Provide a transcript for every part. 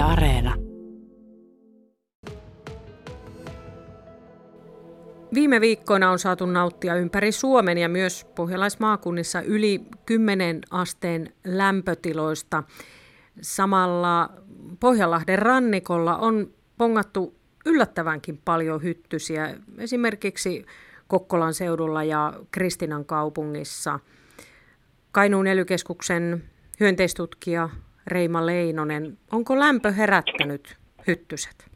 Yle Areena. Viime viikkoina on saatu nauttia ympäri Suomen ja myös pohjalaismaakunnissa yli 10 asteen lämpötiloista. Samalla Pohjanlahden rannikolla on pongattu yllättävänkin paljon hyttysiä, esimerkiksi Kokkolan seudulla ja Kristiinan kaupungissa. Kainuun ely-keskuksen hyönteistutkija Reima Leinonen, onko lämpö herättänyt hyttyset?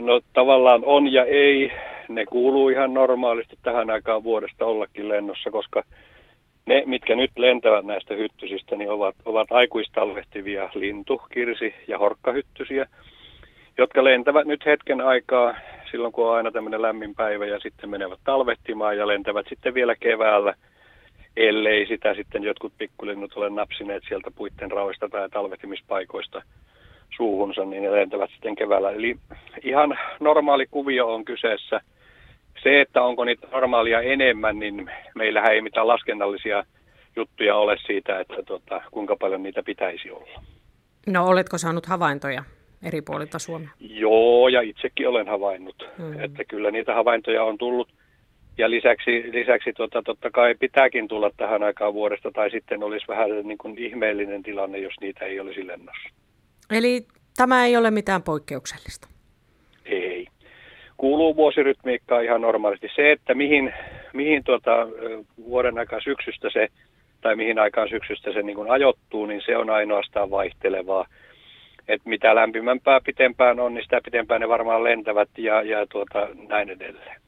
No tavallaan on ja ei. Ne kuuluu ihan normaalisti tähän aikaan vuodesta ollakin lennossa, koska ne, mitkä nyt lentävät näistä hyttysistä, niin ovat aikuistalvehtivia lintu-, kirsi- ja horkkahyttysiä, jotka lentävät nyt hetken aikaa silloin, kun on aina tämmöinen lämmin päivä ja sitten menevät talvehtimaan ja lentävät sitten vielä keväällä, ellei sitä sitten jotkut pikkulinnut ole napsineet sieltä puitten raoista tai talvehtimispaikoista suuhunsa, niin ne lentävät sitten keväällä. Eli ihan normaali kuvio on kyseessä. Se, että onko niitä normaalia enemmän, niin meillähän ei mitään laskennallisia juttuja ole siitä, että kuinka paljon niitä pitäisi olla. No oletko saanut havaintoja eri puolilta Suomea? Joo, ja itsekin olen havainnut. Että kyllä niitä havaintoja on tullut. Ja lisäksi totta kai pitääkin tulla tähän aikaan vuodesta, tai sitten olisi vähän niin kuin ihmeellinen tilanne, jos niitä ei olisi lennossa. Eli tämä ei ole mitään poikkeuksellista? Ei. Kuuluu vuosirytmiikkaa ihan normaalisti. Se, että mihin vuoden aikaan syksystä se, tai mihin aikaan syksystä se niin kuin ajoittuu, niin se on ainoastaan vaihtelevaa. Et mitä lämpimämpää pitempään on, niin sitä pitempään ne varmaan lentävät ja näin edelleen.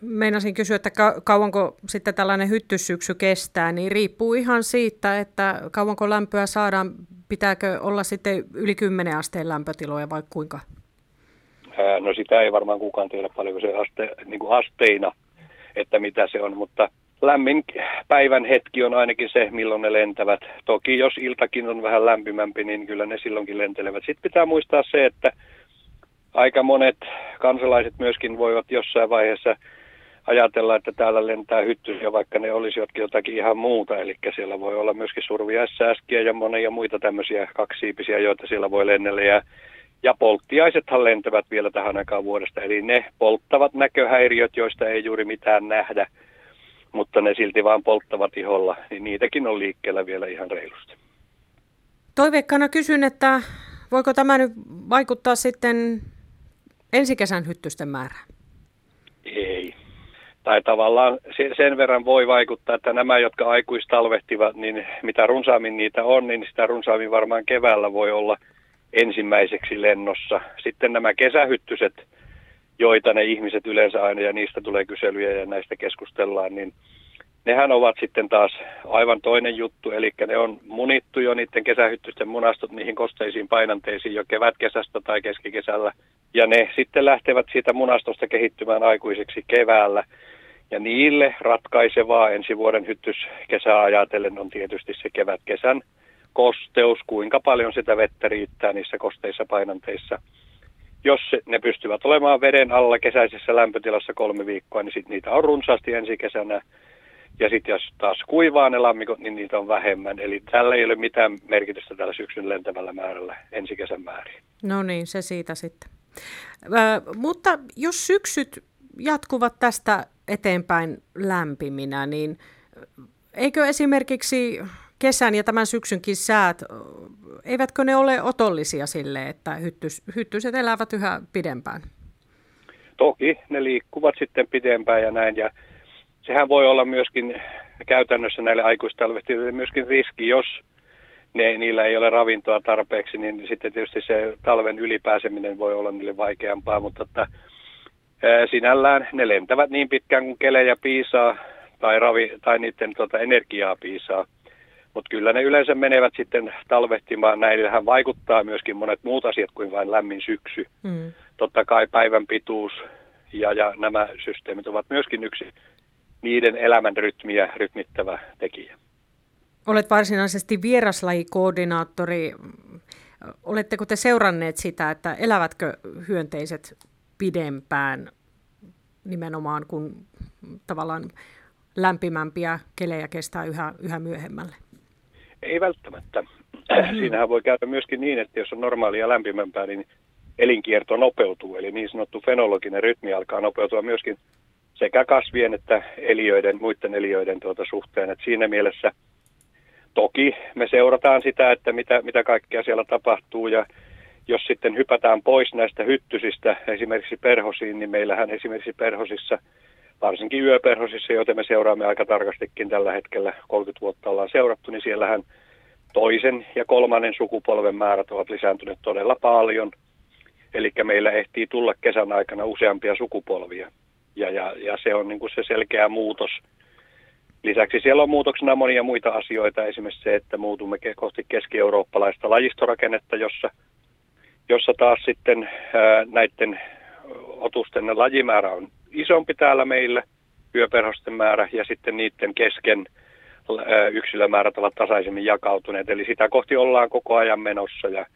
Meinasin kysyä, että kauanko sitten tällainen hyttyssyksy kestää, niin riippuu ihan siitä, että kauanko lämpöä saadaan, pitääkö olla sitten yli 10 asteen lämpötiloja vai kuinka? No sitä ei varmaan kukaan tiedä paljonko se asteina, että mitä se on, mutta lämmin päivän hetki on ainakin se, milloin ne lentävät. Toki jos iltakin on vähän lämpimämpi, niin kyllä ne silloinkin lentelevät. Sitten pitää muistaa se, että aika monet kansalaiset myöskin voivat jossain vaiheessa ajatella, että täällä lentää hyttysiä, vaikka ne olisivat jotakin ihan muuta. Eli siellä voi olla myöskin surviaissääskiä ja monia muita tämmöisiä kaksiiipisiä, joita siellä voi lennellä. Ja polttiaisethan lentävät vielä tähän aikaan vuodesta. Eli ne polttavat näköhäiriöt, joista ei juuri mitään nähdä, mutta ne silti vaan polttavat iholla. Niin niitäkin on liikkeellä vielä ihan reilusti. Toiveikkaana kysyn, että voiko tämä nyt vaikuttaa sitten ensi kesän hyttysten määrään? Ei. Tai tavallaan sen verran voi vaikuttaa, että nämä, jotka aikuistalvehtivat, niin mitä runsaammin niitä on, niin sitä runsaammin varmaan keväällä voi olla ensimmäiseksi lennossa. Sitten nämä kesähyttyset, joita ne ihmiset yleensä aina, ja niistä tulee kyselyjä ja näistä keskustellaan, niin nehän ovat sitten taas aivan toinen juttu, eli ne on munittu jo niiden kesähyttysten munastot niihin kosteisiin painanteisiin jo kevätkesästä tai keskikesällä. Ja ne sitten lähtevät siitä munastosta kehittymään aikuisiksi keväällä. Ja niille ratkaisevaa ensi vuoden hyttyskesää ajatellen on tietysti se kevätkesän kosteus, kuinka paljon sitä vettä riittää niissä kosteissa painanteissa. Jos ne pystyvät olemaan veden alla kesäisessä lämpötilassa 3 viikkoa, niin sitten niitä on runsaasti ensi kesänä. Ja sitten jos taas kuivaa ne lammikot, niin niitä on vähemmän. Eli tällä ei ole mitään merkitystä tällä syksyn lentävällä määrällä ensi kesän määrin. No niin, se siitä sitten. Mutta jos syksyt jatkuvat tästä eteenpäin lämpiminä, niin eikö esimerkiksi kesän ja tämän syksynkin säät, eivätkö ne ole otollisia sille, että hyttyset elävät yhä pidempään? Toki, ne liikkuvat sitten pidempään ja näin. Ja sehän voi olla myöskin käytännössä näille aikuistalvehtijoille myöskin riski, jos niillä ei ole ravintoa tarpeeksi, niin sitten tietysti se talven ylipääseminen voi olla niille vaikeampaa, mutta sinällään ne lentävät niin pitkään kuin kelejä piisaa tai niiden energiaa piisaa. Mutta kyllä ne yleensä menevät sitten talvehtimaan. Näillähän vaikuttaa myöskin monet muut asiat kuin vain lämmin syksy. Totta kai päivän pituus ja nämä systeemit ovat myöskin yksi niiden elämän rytmiä rytmittävä tekijä. Olet varsinaisesti vieraslajikoordinaattori. Oletteko te seuranneet sitä, että elävätkö hyönteiset pidempään nimenomaan, kun tavallaan lämpimämpiä kelejä kestää yhä myöhemmälle? Ei välttämättä. Siinähän voi käydä myöskin niin, että jos on normaalia lämpimämpää, niin elinkierto nopeutuu. Eli niin sanottu fenologinen rytmi alkaa nopeutua myöskin sekä kasvien että muiden eliöiden suhteen. Et siinä mielessä toki me seurataan sitä, että mitä kaikkea siellä tapahtuu. Ja jos sitten hypätään pois näistä hyttysistä esimerkiksi perhosiin, niin meillähän esimerkiksi perhosissa, varsinkin yöperhosissa, joita me seuraamme aika tarkastikin tällä hetkellä, 30 vuotta ollaan seurattu, niin siellähän toisen ja kolmannen sukupolven määrät ovat lisääntyneet todella paljon. Eli meillä ehtii tulla kesän aikana useampia sukupolvia. Ja se on niin kuin se selkeä muutos. Lisäksi siellä on muutoksena monia muita asioita. Esimerkiksi se, että muutumme kohti keski-eurooppalaista lajistorakennetta, jossa taas sitten näiden otusten lajimäärä on isompi täällä meillä, yöperhosten määrä, ja sitten niiden kesken yksilömäärät ovat tasaisemmin jakautuneet. Eli sitä kohti ollaan koko ajan menossa ja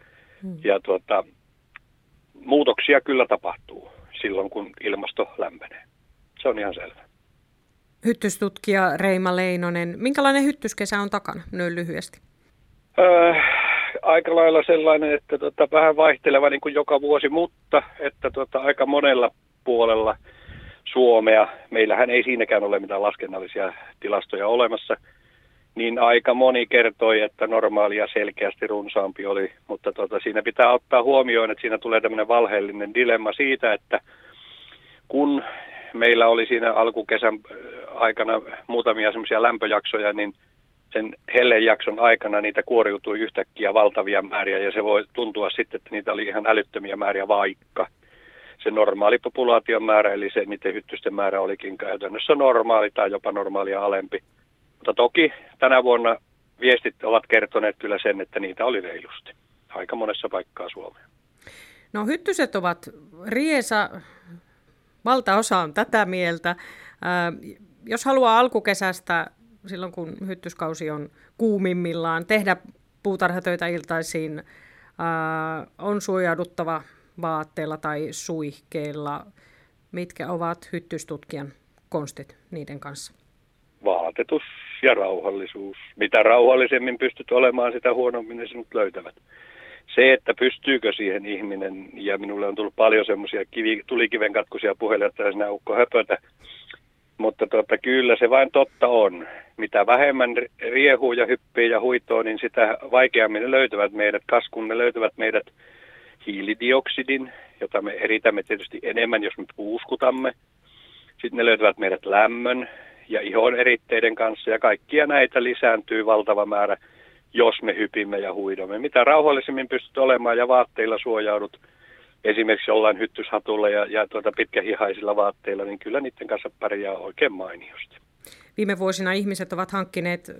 muutoksia kyllä tapahtuu silloin, kun ilmasto lämpenee. Se on ihan selvä. Hyttystutkija Reima Leinonen, minkälainen hyttyskesä on takana noin lyhyesti? Aika lailla sellainen, että vähän vaihteleva niin kuin joka vuosi, mutta että aika monella puolella Suomea, meillähän ei siinäkään ole mitään laskennallisia tilastoja olemassa, niin aika moni kertoi, että normaalia selkeästi runsaampi oli, mutta siinä pitää ottaa huomioon, että siinä tulee tämmöinen valheellinen dilemma siitä, että kun meillä oli siinä alkukesän aikana muutamia semmoisia lämpöjaksoja, niin sen hellejakson aikana niitä kuoriutui yhtäkkiä valtavia määriä, ja se voi tuntua sitten, että niitä oli ihan älyttömiä määriä, vaikka se normaali populaation määrä, eli se niiden hyttysten määrä olikin käytännössä normaali tai jopa normaalia alempi. Mutta toki tänä vuonna viestit ovat kertoneet kyllä sen, että niitä oli reilusti aika monessa paikkaa Suomea. No hyttyset ovat riesa, valtaosa on tätä mieltä. Jos haluaa alkukesästä, silloin kun hyttyskausi on kuumimmillaan, tehdä puutarhatöitä iltaisiin, on suojauduttava vaatteilla tai suihkeilla. Mitkä ovat hyttystutkijan konstit niiden kanssa? Vaatetus ja rauhallisuus. Mitä rauhallisemmin pystyt olemaan, sitä huonommin ne sinut löytävät. Se, että pystyykö siihen ihminen, ja minulle on tullut paljon semmoisia tulikivenkatkuisia puhelia, että sinä ukko höpötä, mutta kyllä se vain totta on. Mitä vähemmän riehuu ja hyppii ja huitoo, niin sitä vaikeammin ne löytävät meidät, kas kun ne löytävät meidät hiilidioksidin, jota me eritämme tietysti enemmän, jos me puuskutamme. Sitten ne löytävät meidät lämmön ja ihon eritteiden kanssa, ja kaikkia näitä lisääntyy valtava määrä, jos me hypimme ja huidomme. Mitä rauhallisemmin pystyt olemaan ja vaatteilla suojaudut, esimerkiksi ollaan hyttyshatulla ja pitkähihaisilla vaatteilla, niin kyllä niiden kanssa pärjää oikein mainiosti. Viime vuosina ihmiset ovat hankkineet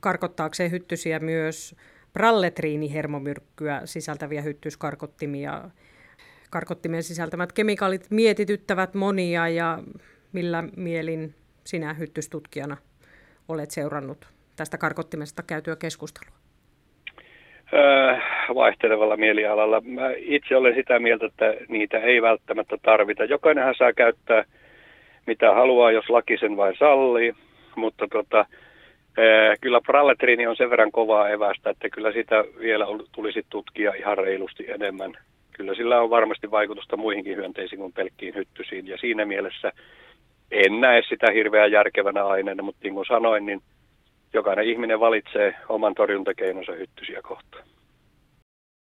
karkottaakseen hyttysiä myös pralletriinihermomyrkkyä sisältäviä hyttyskarkottimia. Karkottimien sisältämät kemikaalit mietityttävät monia, ja millä mielin sinä hyttystutkijana olet seurannut tästä karkottimesta käytyä keskustelua? Vaihtelevalla mielialalla. Mä itse olen sitä mieltä, että niitä ei välttämättä tarvita. Jokainenhan saa käyttää mitä haluaa, jos laki sen vain sallii, mutta kyllä pralletriini on sen verran kovaa evästä, että kyllä sitä vielä tulisi tutkia ihan reilusti enemmän. Kyllä sillä on varmasti vaikutusta muihinkin hyönteisiin kuin pelkkiin hyttysiin, ja siinä mielessä en näe sitä hirveän järkevänä aineena, mutta niin kuin sanoin, niin jokainen ihminen valitsee oman torjuntakeinonsa hyttysiä kohtaan.